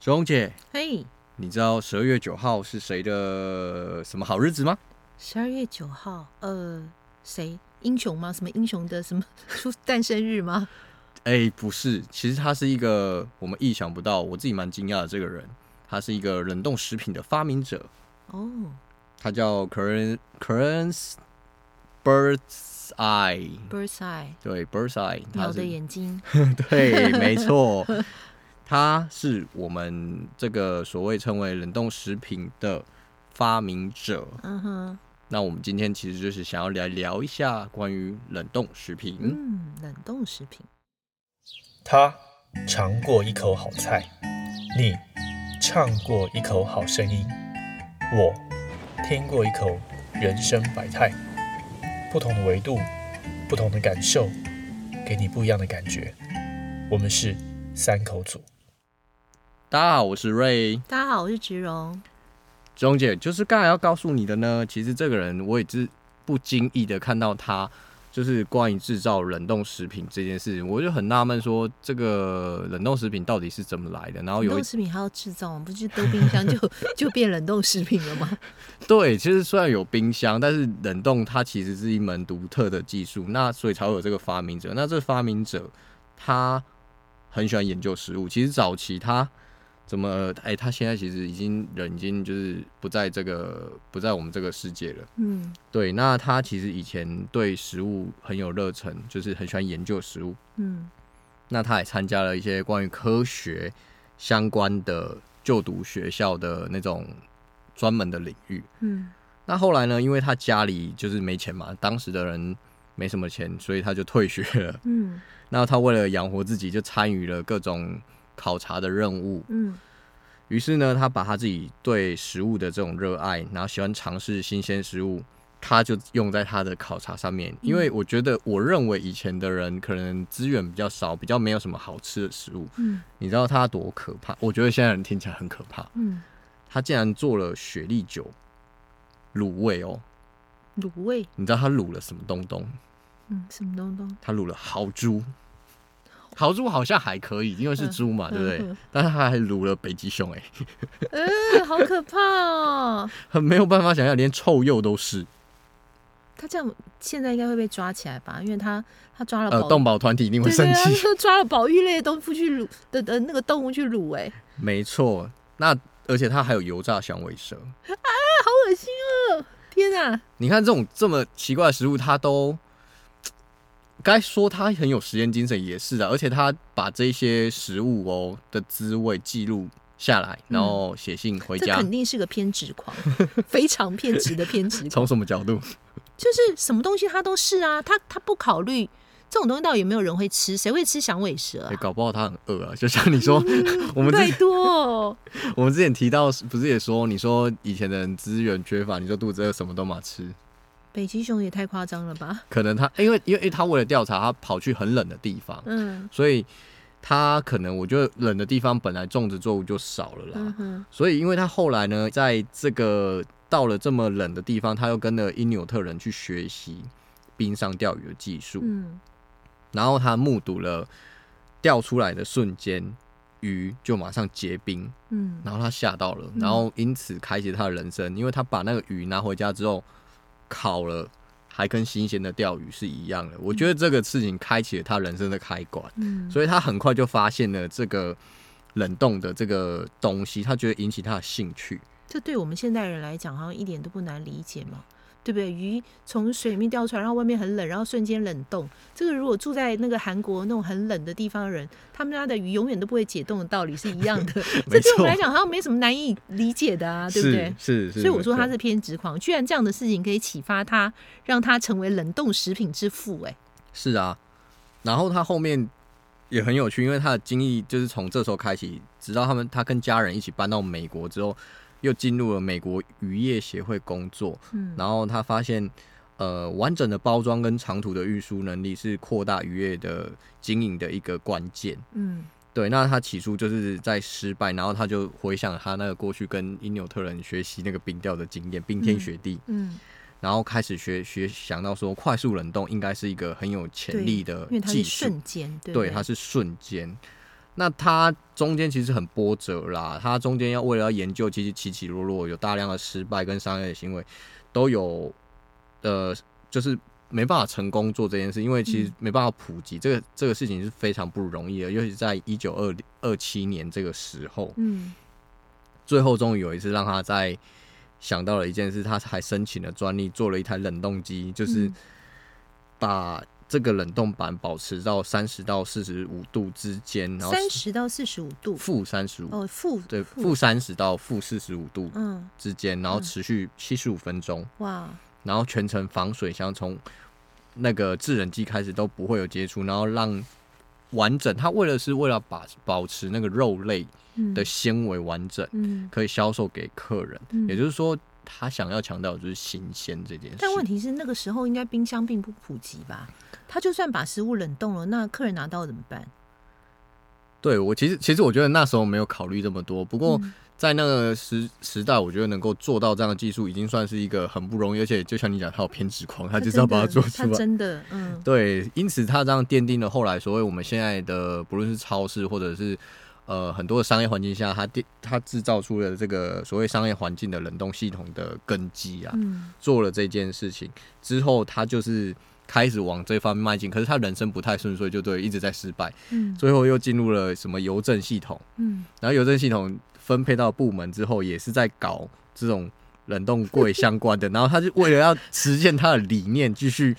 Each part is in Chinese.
周红姐，嘿，你知道12月9号是谁的什么好日子吗？12月9号，谁？英雄吗？什么英雄的什么诞生日吗？不是，其实他是一个我们意想不到，我自己蛮惊讶的这个人，他是一个冷冻食品的发明者哦。他叫 Clarence Birdseye， 对 ，Birdseye， 鸟的眼睛，对，没错。他是我们这个所谓称为冷冻食品的发明者。嗯哼。那我们今天其实就是想要来聊一下关于冷冻食品。嗯，冷冻食品。他尝过一口好菜，你唱过一口好声音，我听过一口人生百态。不同的维度，不同的感受，给你不一样的感觉。我们是三口组。大家好，我是 Ray。大家好，我是植荣。植荣姐，就是刚才要告诉你的呢，其实这个人我也是不经意的看到他，就是关于制造冷冻食品这件事情，我就很纳闷说，这个冷冻食品到底是怎么来的？然后冷冻食品还要制造吗？不是丢冰箱就变冷冻食品了吗？对，其实虽然有冰箱，但是冷冻它其实是一门独特的技术，那所以才会有这个发明者。那这个发明者他很喜欢研究食物，其实早期他怎么他现在其实已经就是不在我们这个世界了。嗯，对，那他其实以前对食物很有热忱，就是很喜欢研究食物。嗯，那他也参加了一些关于科学相关的就读学校的那种专门的领域。嗯，那后来呢，因为他家里就是没钱嘛，当时的人没什么钱，所以他就退学了。嗯，那他为了养活自己，就参与了各种考察的任务。嗯，于是呢，他把他自己对食物的这种热爱，然后喜欢尝试新鲜食物，他就用在他的考察上面。因为我觉得，我认为以前的人可能资源比较少，比较没有什么好吃的食物。嗯，你知道他多可怕？我觉得现在人听起来很可怕。嗯，他竟然做了雪莉酒卤味哦。卤味？你知道他卤了什么东东？嗯，什么东东？他卤了豪猪，豪猪好像还可以，因为是猪嘛，对不对？但是他还卤了北极熊，好可怕哦！很没有办法想象，连臭鼬都是。他这样现在应该会被抓起来吧？因为他抓了动保团体一定会生气，对，他抓了保育类的动物去卤的那个动物去卤，没错。那而且他还有油炸响尾蛇，啊，好恶心哦！天啊！你看这种这么奇怪的食物，他都。该说他很有实验精神也是的，而且他把这些食物的滋味记录下来，然后写信回家。这肯定是个偏执狂，非常偏执的偏执狂。从什么角度？就是什么东西他都是啊，他不考虑这种东西到底有没有人会吃，谁会吃响尾蛇啊？搞不好他很饿啊，就像你说，我们太多哦。我们之前提到，不是也说，你说以前的人资源缺乏，你说肚子饿什么都嘛吃。北极熊也太夸张了吧？可能他因为他为了调查，他跑去很冷的地方，所以他可能我觉得冷的地方本来种植作物就少了啦，所以因为他后来呢，在这个到了这么冷的地方，他又跟了因纽特人去学习冰上钓鱼的技术，然后他目睹了钓出来的瞬间，鱼就马上结冰，然后他吓到了，然后因此开启他的人生，因为他把那个鱼拿回家之后。烤了还跟新鲜的钓鱼是一样的，我觉得这个事情开启了他人生的开关，所以他很快就发现了这个冷冻的这个东西，他觉得引起他的兴趣。这对我们现代人来讲好像一点都不难理解嘛，对不对？鱼从水里面掉出来，然后外面很冷，然后瞬间冷冻，这个如果住在那个韩国那种很冷的地方的人，他们家的鱼永远都不会解冻的道理是一样的。这对我们来讲好像没什么难以理解的啊，对不对？是。所以我说他是偏执狂，居然这样的事情可以启发他，让他成为冷冻食品之父。是啊，然后他后面也很有趣，因为他的经历就是从这时候开始，直到他跟家人一起搬到美国之后。又进入了美国渔业协会工作，然后他发现，完整的包装跟长途的运输能力是扩大渔业的经营的一个关键。嗯，对。那他起初就是在失败，然后他就回想他那个过去跟因纽特人学习那个冰钓的经验，冰天雪地。嗯，然后开始想到说，快速冷冻应该是一个很有潜力的技术，因为它是瞬间，对，它是瞬间。那它中间其实很波折啦，它中间要为了要研究，其实起起落落，有大量的失败跟商业的行为，都有就是没办法成功做这件事，因为其实没办法普及，这个事情是非常不容易的，尤其在1927年这个时候，最后终于有一次让他在想到了一件事，他还申请了专利，做了一台冷冻机，就是把这个冷冻板保持到30到45度之间，然后30到45度，-35，对，-30到-45度之间，然后持续75分钟，哇！然后全程防水箱，从那个制冷机开始都不会有接触，然后让完整，它为了保持那个肉类的纤维完整，可以销售给客人。也就是说，他想要强调的就是新鲜这件事。但问题是，那个时候应该冰箱并不普及吧？他就算把食物冷冻了，那客人拿到怎么办？对，我其实我觉得那时候没有考虑这么多，不过在那个时代，我觉得能够做到这样的技术已经算是一个很不容易，而且就像你讲，他有偏执狂，他就是要把它做出来，他真的，对，因此他这样奠定了后来所谓我们现在的不论是超市或者是很多的商业环境下，他制造出了这个所谓商业环境的冷冻系统的根基啊，做了这件事情之后，他就是开始往这方面迈进，可是他人生不太顺遂，就对，一直在失败，最后又进入了什么邮政系统，然后邮政系统分配到部门之后，也是在搞这种冷冻柜相关的，然后他就为了要实现他的理念，继续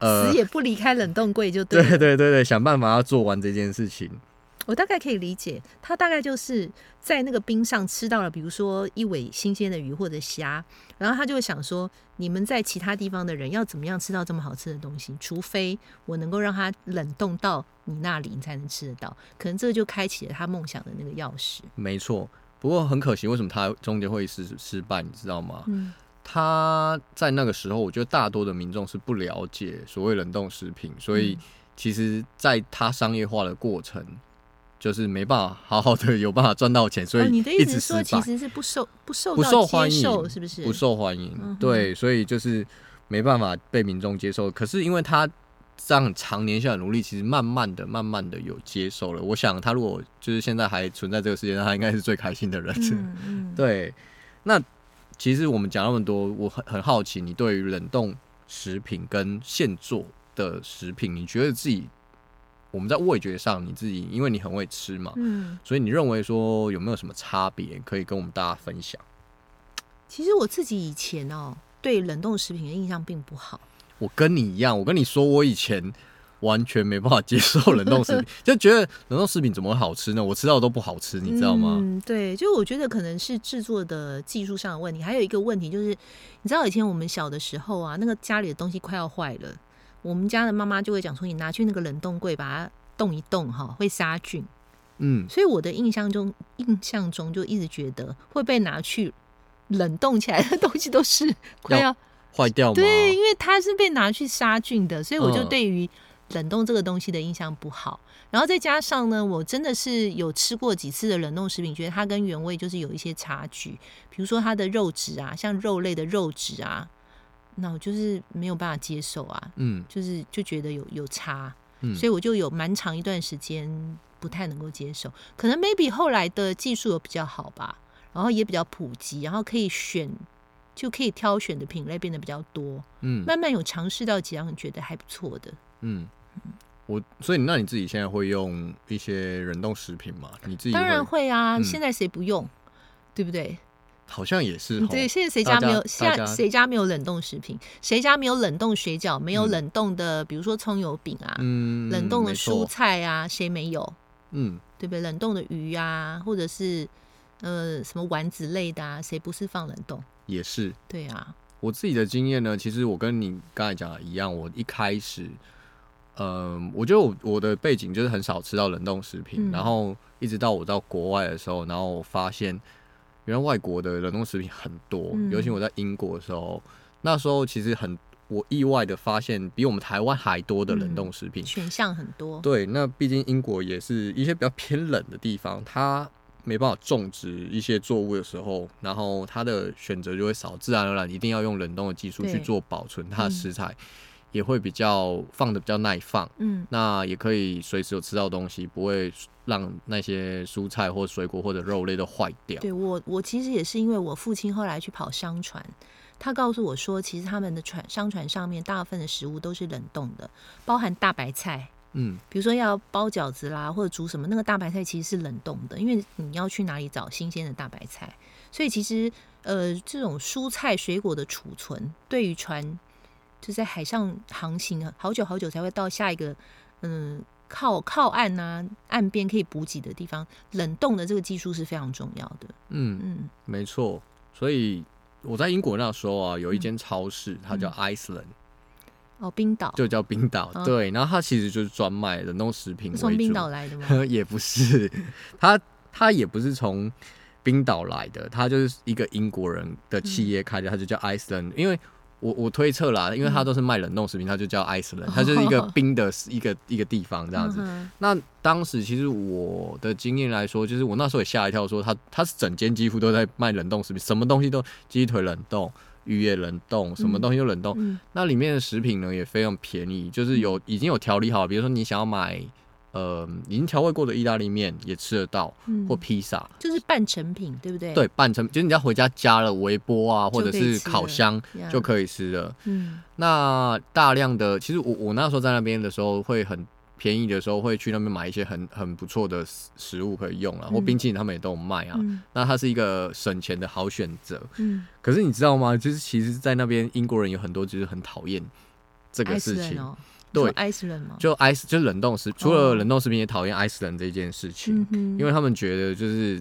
死也不离开冷冻柜，就对了，对，想办法要做完这件事情。我大概可以理解，他大概就是在那个冰上吃到了比如说一尾新鲜的鱼或者虾，然后他就会想说，你们在其他地方的人要怎么样吃到这么好吃的东西，除非我能够让它冷冻到你那里，你才能吃得到，可能这就开启了他梦想的那个钥匙。没错，不过很可惜，为什么他中间会失败你知道吗？他在那个时候，我觉得大多的民众是不了解所谓冷冻食品，所以其实在他商业化的过程，就是没办法好好的有办法赚到钱，所以你的意思说其实是不受到接受，是不是？不受欢迎，对，所以就是没办法被民众接受。可是因为他这样长年下的努力，其实慢慢的有接受了。我想他如果就是现在还存在这个世界上，他应该是最开心的人。对，那其实我们讲那么多，我很好奇，你对于冷冻食品跟现做的食品，你觉得自己？我们在味觉上，你自己因为你很会吃嘛，所以你认为说有没有什么差别可以跟我们大家分享？其实我自己以前对冷冻食品的印象并不好。我跟你一样，我跟你说，我以前完全没办法接受冷冻食品，就觉得冷冻食品怎么会好吃呢？我吃到都不好吃，你知道吗？对，就我觉得可能是制作的技术上的问题，还有一个问题就是，你知道以前我们小的时候啊，那个家里的东西快要坏了。我们家的妈妈就会讲说，你拿去那个冷冻柜把它冻一冻会杀菌，所以我的印象中就一直觉得会被拿去冷冻起来的东西都是快要坏掉吗？对，因为它是被拿去杀菌的，所以我就对于冷冻这个东西的印象不好，然后再加上呢，我真的是有吃过几次的冷冻食品，觉得它跟原味就是有一些差距，比如说它的肉质啊，像肉类的肉质啊，那我就是没有办法接受啊，就是就觉得有差，所以我就有蛮长一段时间不太能够接受。可能 maybe 后来的技术有比较好吧，然后也比较普及，然后可以挑选的品类变得比较多，慢慢有尝试到几样觉得还不错的，所以那你自己现在会用一些冷冻食品吗？你自己当然会啊，现在谁不用，对不对？好像也是，对，现在谁家没有冷冻食品？谁家没有冷冻水饺？没有冷冻的，比如说葱油饼啊，冷冻的蔬菜啊，谁没有？对不对？冷冻的鱼啊，或者是什么丸子类的啊，谁不是放冷冻？也是，对啊。我自己的经验呢，其实我跟你刚才讲的一样，我一开始，我觉得我的背景就是很少吃到冷冻食品，然后一直到我到国外的时候，然后我发现。原来外国的冷冻食品很多，尤其我在英国的时候，那时候其实我意外的发现比我们台湾还多的冷冻食品，选项很多。对，那毕竟英国也是一些比较偏冷的地方，它没办法种植一些作物的时候，然后它的选择就会少，自然而然一定要用冷冻的技术去做保存它的食材，也会比较放的比较耐放，嗯，那也可以随时有吃到东西，不会让那些蔬菜或水果或者肉类都坏掉。对，我其实也是因为我父亲后来去跑商船，他告诉我说其实他们的商船上面大部分的食物都是冷冻的，包含大白菜，嗯，比如说要包饺子啦或者煮什么，那个大白菜其实是冷冻的，因为你要去哪里找新鲜的大白菜，所以其实这种蔬菜水果的储存对于船就在海上航行好久好久才会到下一个靠岸啊岸边可以补给的地方，冷冻的这个技术是非常重要的。嗯嗯，没错。所以我在英国那时候啊，有一间超市，它叫 Iceland。哦，冰岛就叫冰岛，哦，对。然后它其实就是专卖冷冻食品为主。从冰岛来的吗？也不是，它也不是从冰岛来的，它就是一个英国人的企业开的，它就叫 Iceland。因为我推测啦，因为它都是卖冷冻食品，它就叫 Iceland， 它就是一个冰的一个地方这样子。那当时其实我的经验来说，就是我那时候也吓一跳，说它是整间几乎都在卖冷冻食品，什么东西都鸡腿冷冻。鱼也冷冻，什么东西都冷冻，那里面的食品呢也非常便宜，就是已经有调理好，比如说你想要买已经调味过的意大利面也吃得到，或披萨，就是半成品，对不对？对，半成品，就是你要回家加了微波啊，或者是烤箱就可以吃了。那大量的，其实我那时候在那边的时候会很便宜的时候会去那边买一些很不错的食物可以用啊，或冰淇淋他们也都有卖啊，那它是一个省钱的好选择。可是你知道吗，就是其实在那边英国人有很多就是很讨厌这个事情，对，就冷冻食，除了冷冻食品也讨厌 Iceland 这件事情，因为他们觉得就是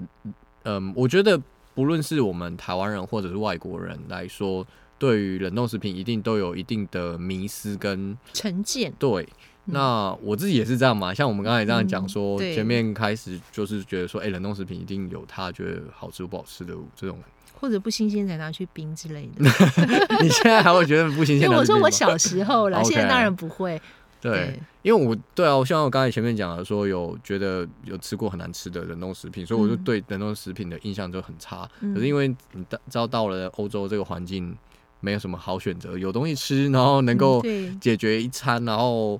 我觉得不论是我们台湾人或者是外国人来说，对于冷冻食品一定都有一定的迷思跟成见，对。那我自己也是这样嘛，像我们刚才这样讲说，前面开始就是觉得说，冷冻食品一定有他觉得好吃不好吃的这种，或者不新鲜才拿去冰之类的。你现在还会觉得不新鲜？因为我说我小时候啦，现在当然不会。对，因为我像我刚才前面讲的说，有觉得有吃过很难吃的冷冻食品，所以我就对冷冻食品的印象就很差。可是因为你知道到了欧洲这个环境，没有什么好选择，有东西吃，然后能够解决一餐，然后。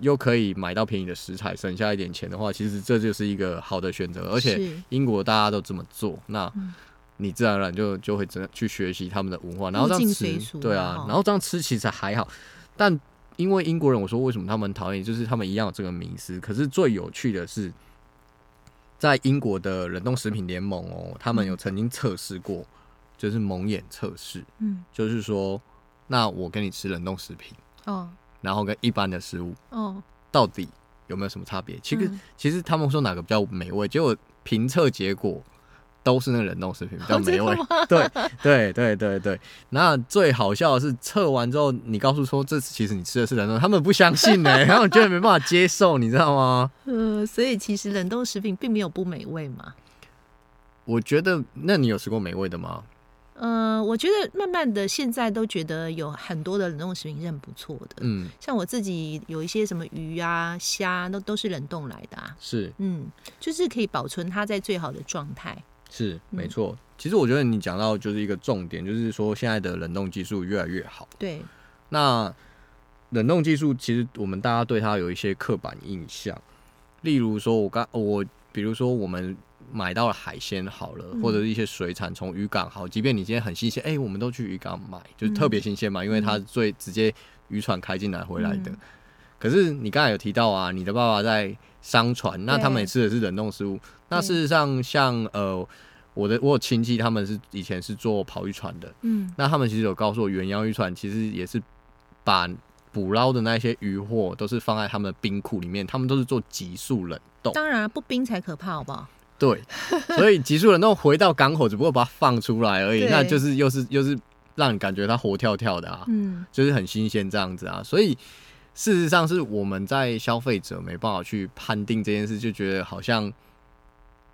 又可以买到便宜的食材，省下一点钱的话，其实这就是一个好的选择。而且英国大家都这么做，那你自然而然就会去学习他们的文化，然后这样吃，对啊，然后这样吃其实还好。但因为英国人，我说为什么他们讨厌，就是他们一样有这个迷思。可是最有趣的是，在英国的冷冻食品联盟哦，他们有曾经测试过，就是蒙眼测试，就是说，那我跟你吃冷冻食品，哦。然后跟一般的食物，到底有没有什么差别？其实他们说哪个比较美味，结果评测结果都是那个冷冻食品比较美味。对。那最好笑的是，测完之后你告诉说这其实你吃的是冷冻，他们不相信呢，他们觉得没办法接受，你知道吗？所以其实冷冻食品并没有不美味嘛。我觉得，那你有吃过美味的吗？我觉得慢慢的现在都觉得有很多的冷冻食品是很不错的，像我自己有一些什么鱼啊虾都是冷冻来的啊，是，就是可以保存它在最好的状态，是没错。其实我觉得你讲到就是一个重点，就是说现在的冷冻技术越来越好，对。那冷冻技术其实我们大家对它有一些刻板印象，例如说比如说我们买到了海鲜好了，或者是一些水产从渔港好，即便你今天很新鲜，我们都去渔港买，就是特别新鲜嘛，因为它最直接渔船开进来回来的。可是你刚才有提到啊，你的爸爸在商船，那他们也吃的是冷冻食物。那事实上像我有亲戚他们是以前是做跑渔船的，那他们其实有告诉我，远洋渔船其实也是把捕捞的那些渔获都是放在他们的冰库里面，他们都是做急速冷冻。当然不冰才可怕，好不好？对，所以急速冷冻回到港口，只不过把它放出来而已，那就是又是让你感觉它活跳跳的啊，就是很新鲜这样子啊。所以事实上是我们在消费者没办法去判定这件事，就觉得好像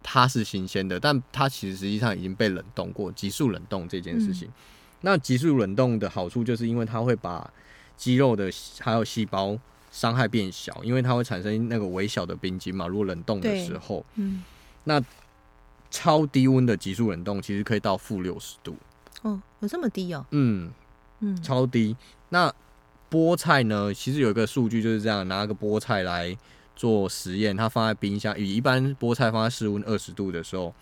它是新鲜的，但它其实实际上已经被冷冻过。急速冷冻这件事情，那急速冷冻的好处就是因为它会把肌肉的还有细胞伤害变小，因为它会产生那个微小的冰晶嘛。如果冷冻的时候，那超低温的急速冷冻其实可以到-60度。哦，有这么低哦？超低。那菠菜呢，其实有一个数据就是这样，拿个菠菜来做实验，它放在冰箱，以一般菠菜放在室温20度的时候，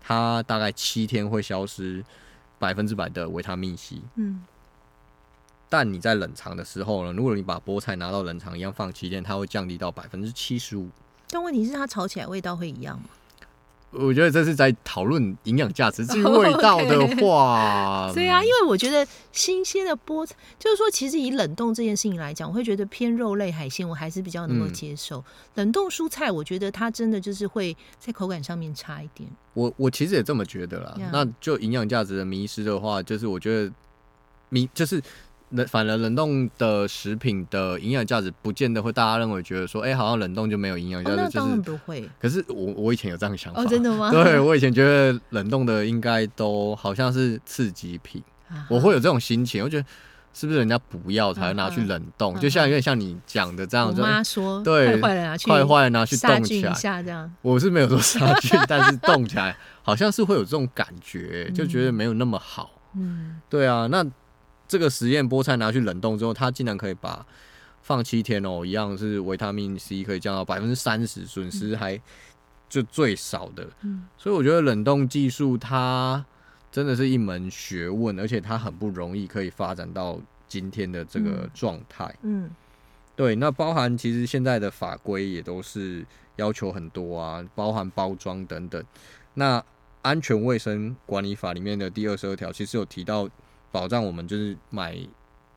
它大概7天会消失100%的维他命 C。但你在冷藏的时候呢，如果你把菠菜拿到冷藏一样放7天，它会降低到75%。但问题是它炒起来味道会一样吗？我觉得这是在讨论营养价值，至于味道的话，对啊，因为我觉得新鲜的菠菜，就是说，其实以冷冻这件事情来讲，我会觉得偏肉类海鲜我还是比较能够接受。冷冻蔬菜，我觉得它真的就是会在口感上面差一点。我其实也这么觉得啦。那就营养价值的迷失的话，就是我觉得就是反而冷冻的食品的营养价值不见得会大家认为觉得说，哎、欸，好像冷冻就没有营养价值，那当然不会。就是、可是我以前有这样想法，哦，真的吗？对，我以前觉得冷冻的应该都好像是刺激品，我会有这种心情，我觉得是不是人家不要才拿去冷冻？就像有点像你讲的这样，我妈说，对，快坏了拿去冻起来一下这样。我是没有说杀菌，但是冻起来好像是会有这种感觉，就觉得没有那么好。对啊，那。这个实验菠菜拿去冷冻之后，它竟然可以把放7天哦，一样是维他命 C 可以降到30%，损失还就最少的。所以我觉得冷冻技术它真的是一门学问，而且它很不容易可以发展到今天的这个状态。对，那包含其实现在的法规也都是要求很多啊，包含包装等等。那安全卫生管理法里面的第22条其实有提到。保障我们就是买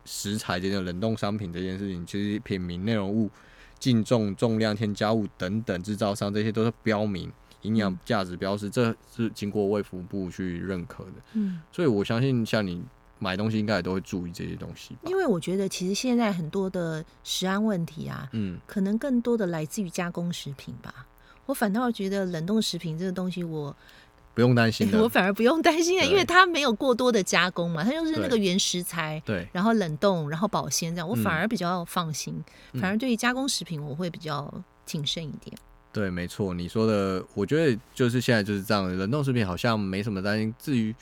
食材这件冷冻商品这件事情，其实品名、内容物、净重量、添加物等等，制造商这些都是标明营养价值标示，这是经过卫福部去认可的。所以我相信像你买东西应该也都会注意这些东西吧。因为我觉得其实现在很多的食安问题啊，可能更多的来自于加工食品吧。我反倒觉得冷冻食品这个东西我。不用担心的，我反而不用担心的，因为它没有过多的加工嘛，它就是那个原食材，对，然后冷冻，然后保鲜这样，我反而比较放心。反而对于加工食品，我会比较谨慎一点。对，没错，你说的，我觉得就是现在就是这样，冷冻食品好像没什么担心，至于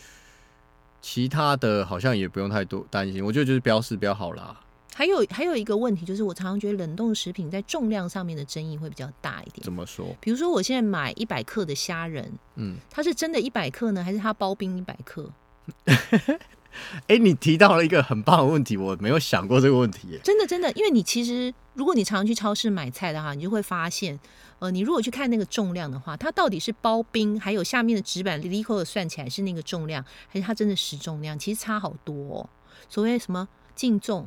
其他的，好像也不用太多担心。我觉得就是标示标好啦。还有一个问题就是，我常常觉得冷冻食品在重量上面的争议会比较大一点。怎么说？比如说我现在买100克的虾仁，它是真的100克呢，还是它包冰100克？你提到了一个很棒的问题，我没有想过这个问题耶。真的，因为你其实如果你常常去超市买菜的话，你就会发现，你如果去看那个重量的话，它到底是包冰，还有下面的纸板里扣的算起来是那个重量，还是它真的实重量？其实差好多哦。所谓什么净重？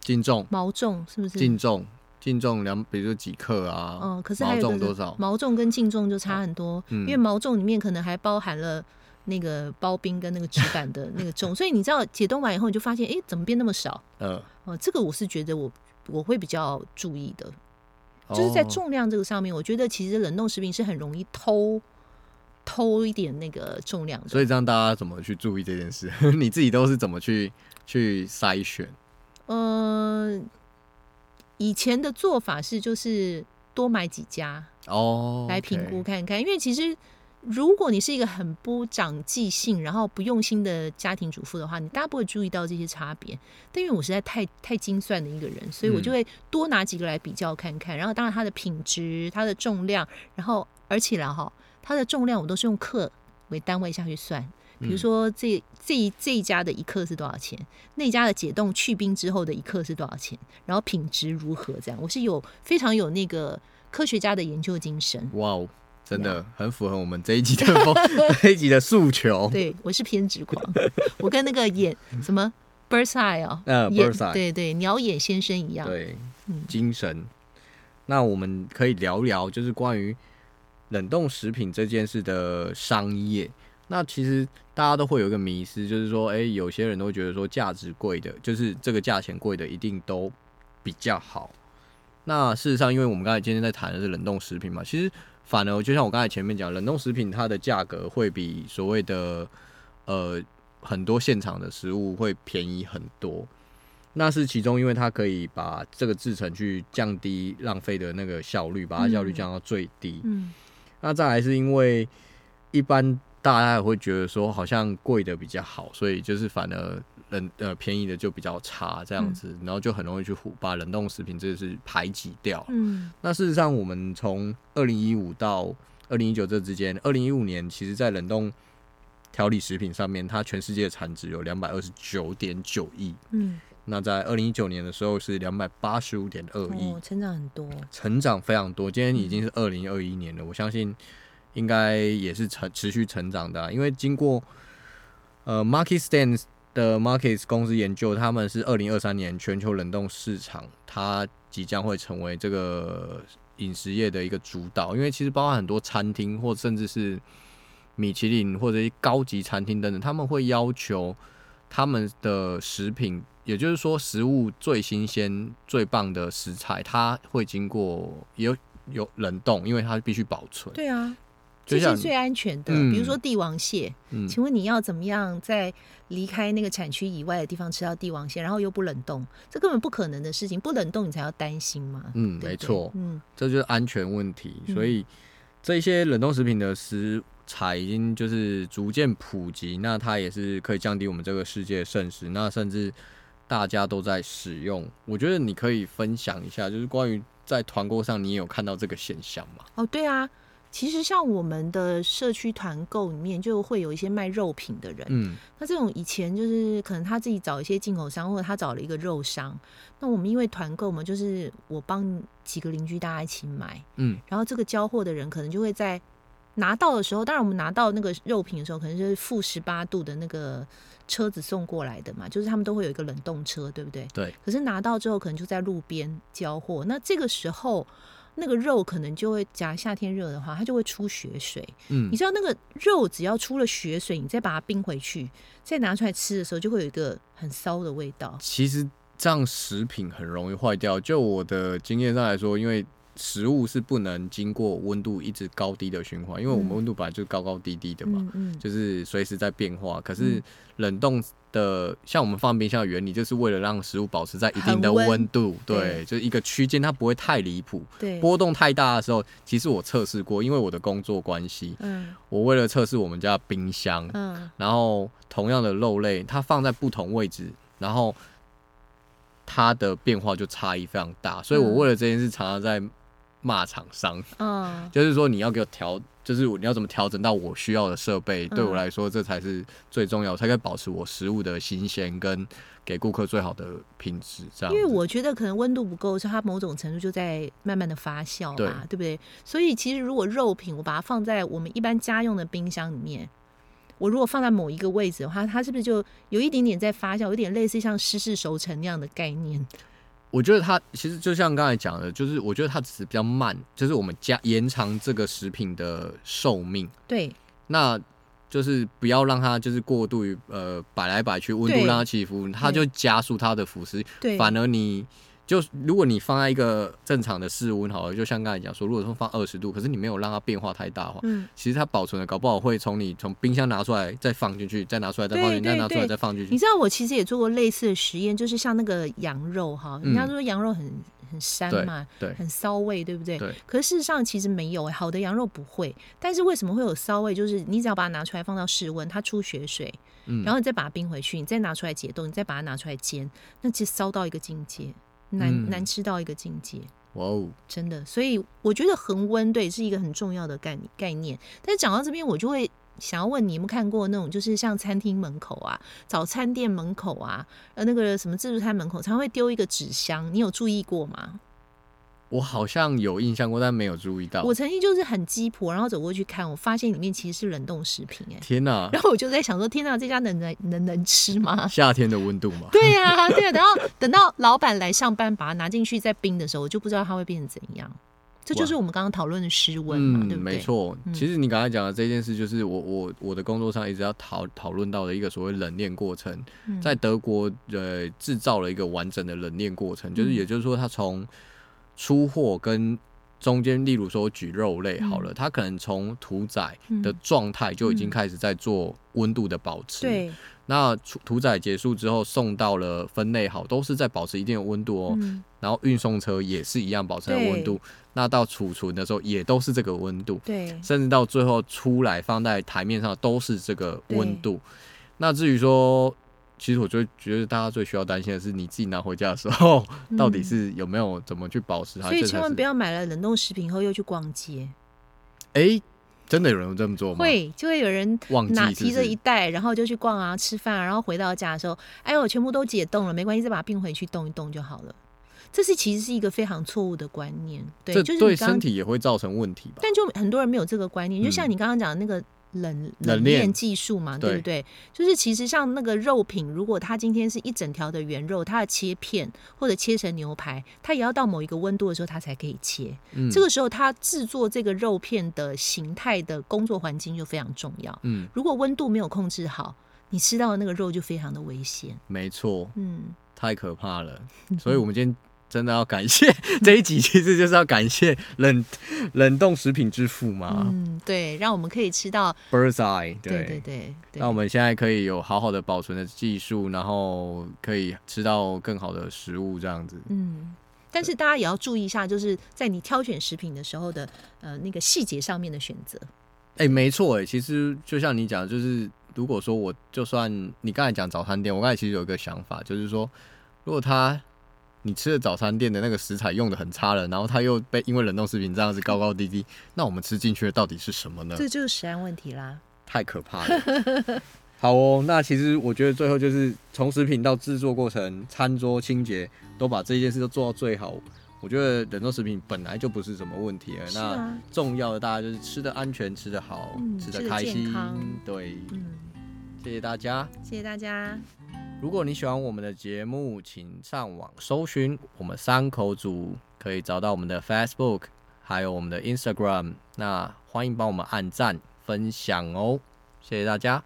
净重、毛重是不是？净重比如说几克啊？可是还有毛重多少？毛重跟净重就差很多，因为毛重里面可能还包含了那个包冰跟那个纸板的那个重，所以你知道解冻完以后你就发现，怎么变那么少？这个我是觉得我会比较注意的，就是在重量这个上面，我觉得其实冷冻食品是很容易偷一点那个重量的。所以这样大家怎么去注意这件事？你自己都是怎么去筛选？以前的做法是就是多买几家来评估看看，因为其实如果你是一个很不长记性然后不用心的家庭主妇的话，你大家不会注意到这些差别，但因为我实在太精算的一个人，所以我就会多拿几个来比较看看，然后当然它的品质、它的重量，然后而且啦，它的重量我都是用克为单位下去算，比如说这一家的1克是多少钱，那家的解冻去冰之后的1克是多少钱，然后品质如何这样，我是非常有那个科学家的研究精神。哇，真的很符合我们这一集的这一集的诉求。对，我是偏执狂，我跟那个演什么 Birdseye Birdseye 对鸟眼先生一样，对，精神。那我们可以聊聊就是关于冷冻食品这件事的商业。那其实大家都会有一个迷思，就是说，有些人都会觉得说价值贵的，就是这个价钱贵的一定都比较好。那事实上，因为我们刚才今天在谈的是冷冻食品嘛，其实反而就像我刚才前面讲，冷冻食品它的价格会比所谓的很多现场的食物会便宜很多。那是其中因为它可以把这个制程去降低浪费的那个效率，把它效率降到最低。那再来是因为一般大家也会觉得说好像贵的比较好，所以就是反而便宜的就比较差这样子，然后就很容易去把冷冻食品这是排挤掉。那事实上我们从2015到2019这之间，2015年其实在冷冻调理食品上面，它全世界的产值有 229.9 亿。那在2019年的时候是 285.2 亿。成长很多。成长非常多。今天已经是2021年了，我相信应该也是持续成长的，因为经过Market Stands 的 Markets 公司研究，他们是2023年全球冷冻市场，它即将会成为这个饮食业的一个主导，因为其实包含很多餐厅或甚至是米其林或者一高级餐厅等等，他们会要求他们的食品，也就是说食物最新鲜最棒的食材，它会经过有冷冻，因为它必须保存。对啊，这是最安全的。比如说帝王蟹，请问你要怎么样在离开那个产区以外的地方吃到帝王蟹，然后又不冷冻？这根本不可能的事情，不冷冻你才要担心嘛。对对，没错。这就是安全问题。所以这些冷冻食品的食材已经就是逐渐普及，那它也是可以降低我们这个世界的剩食，那甚至大家都在使用。我觉得你可以分享一下，就是关于在团购上你也有看到这个现象吗？哦，对啊，其实像我们的社区团购里面就会有一些卖肉品的人，那这种以前就是可能他自己找一些进口商，或者他找了一个肉商，那我们因为团购嘛，就是我帮几个邻居大家一起买，然后这个交货的人可能就会在拿到的时候，当然我们拿到那个肉品的时候，可能就是负18度的那个车子送过来的嘛，就是他们都会有一个冷冻车，对不对？对。可是拿到之后，可能就在路边交货。那这个时候，那个肉可能就会，假如夏天热的话，它就会出血水。你知道那个肉只要出了血水，你再把它冰回去，再拿出来吃的时候，就会有一个很骚的味道。其实这样食品很容易坏掉。就我的经验上来说，因为食物是不能经过温度一直高低的循环，因为我们温度本来就高高低低的嘛，就是随时在变化。可是冷冻的，像我们放冰箱的原理，就是为了让食物保持在一定的温度，对，就是一个区间，它不会太离谱。波动太大的时候，其实我测试过，因为我的工作关系，我为了测试我们家冰箱，然后同样的肉类，它放在不同位置，然后它的变化就差异非常大，所以我为了这件事常常在骂厂商，就是说你要给我调，就是你要怎么调整到我需要的设备，对我来说这才是最重要，我才可以保持我食物的新鲜跟给顾客最好的品质。这样，因为我觉得可能温度不够，所以它某种程度就在慢慢的发酵嘛， 对不对？所以其实如果肉品我把它放在我们一般家用的冰箱里面，我如果放在某一个位置的话，它是不是就有一点点在发酵，有点类似像湿式熟成那样的概念？我觉得它其实就像刚才讲的，就是我觉得它只是比较慢，就是我们延长这个食品的寿命。对，那就是不要让它就是过度于摆来摆去，温度让它起伏，它就加速它的腐蚀。对，反而你就如果你放在一个正常的室温好了，就像刚才讲说，如果说放20度，可是你没有让它变化太大的话，其实它保存的搞不好会从你从冰箱拿出来再放进去，再拿出来再放进去，再拿出来再放进去。你知道我其实也做过类似的实验，就是像那个羊肉哈，人家说羊肉很膻嘛，很骚味，对不对？对。可是事实上其实没有，好的羊肉不会，但是为什么会有骚味？就是你只要把它拿出来放到室温，它出血水，然后你再把它冰回去，你再拿出来解冻，你再把它拿出来煎，那其实骚到一个境界。难吃到一个境界，哇哦，真的。所以我觉得恒温对是一个很重要的概念。但是讲到这边，我就会想要问你，有没有看过那种就是像餐厅门口啊、早餐店门口啊、那个什么自助餐门口，常会丢一个纸箱，你有注意过吗？我好像有印象过，但没有注意到。我曾经就是很鸡婆，然后走过去看，我发现里面其实是冷冻食品，天哪！然后我就在想说，天哪，这家能吃吗？夏天的温度吗？对啊，对啊。然后等到老板来上班，把它拿进去再冰的时候，我就不知道它会变成怎样。这就是我们刚刚讨论的失温嘛，对不对？没错。其实你刚才讲的这件事，就是我的工作上一直要讨论到的一个所谓冷链过程。在德国制造了一个完整的冷链过程，就是也就是说，它从出货跟中间，例如说举肉类好了，它可能从屠宰的状态就已经开始在做温度的保持，那屠宰结束之后送到了分类好，都是在保持一定的温度哦。然后运送车也是一样保持在温度，那到储存的时候也都是这个温度，对，甚至到最后出来放在台面上都是这个温度。那至于说，其实我就觉得大家最需要担心的是你自己拿回家的时候到底是有没有怎么去保持它，所以千万不要买了冷冻食品后又去逛街。真的有人这么做吗？会，就会有人提着一袋然后就去逛啊吃饭啊，然后回到家的时候我全部都解冻了，没关系，再把它冰回去冻一冻就好了。这是其实是一个非常错误的观念，对，这对身体也会造成问题吧，但就很多人没有这个观念。就像你刚刚讲的那个冷链技术嘛，对不对？就是其实像那个肉品，如果它今天是一整条的原肉，它的切片或者切成牛排，它也要到某一个温度的时候它才可以切。这个时候它制作这个肉片的形态的工作环境就非常重要。如果温度没有控制好，你吃到的那个肉就非常的危险。没错，太可怕了。所以我们今天真的要感谢这一集，其实就是要感谢冷冻食品之父嘛。对，让我们可以吃到 Birdseye， 对，那我们现在可以有好好的保存的技术，然后可以吃到更好的食物这样子。但是大家也要注意一下，就是在你挑选食品的时候的那个细节上面的选择。没错，其实就像你讲，就是如果说我就算你刚才讲早餐店，我刚才其实有一个想法，就是说如果你吃的早餐店的那个食材用的很差了，然后它又被因为冷冻食品这样子高高低低，那我们吃进去的到底是什么呢？这就是食安问题啦，太可怕了。好哦，那其实我觉得最后就是从食品到制作过程、餐桌清洁，都把这件事都做到最好。我觉得冷冻食品本来就不是什么问题了，那重要的大家就是吃的安全、吃的好、吃的开心，对。谢谢大家，谢谢大家。如果你喜欢我们的节目，请上网搜寻我们三口组，可以找到我们的 Facebook 还有我们的 Instagram， 那欢迎帮我们按赞分享哦，谢谢大家。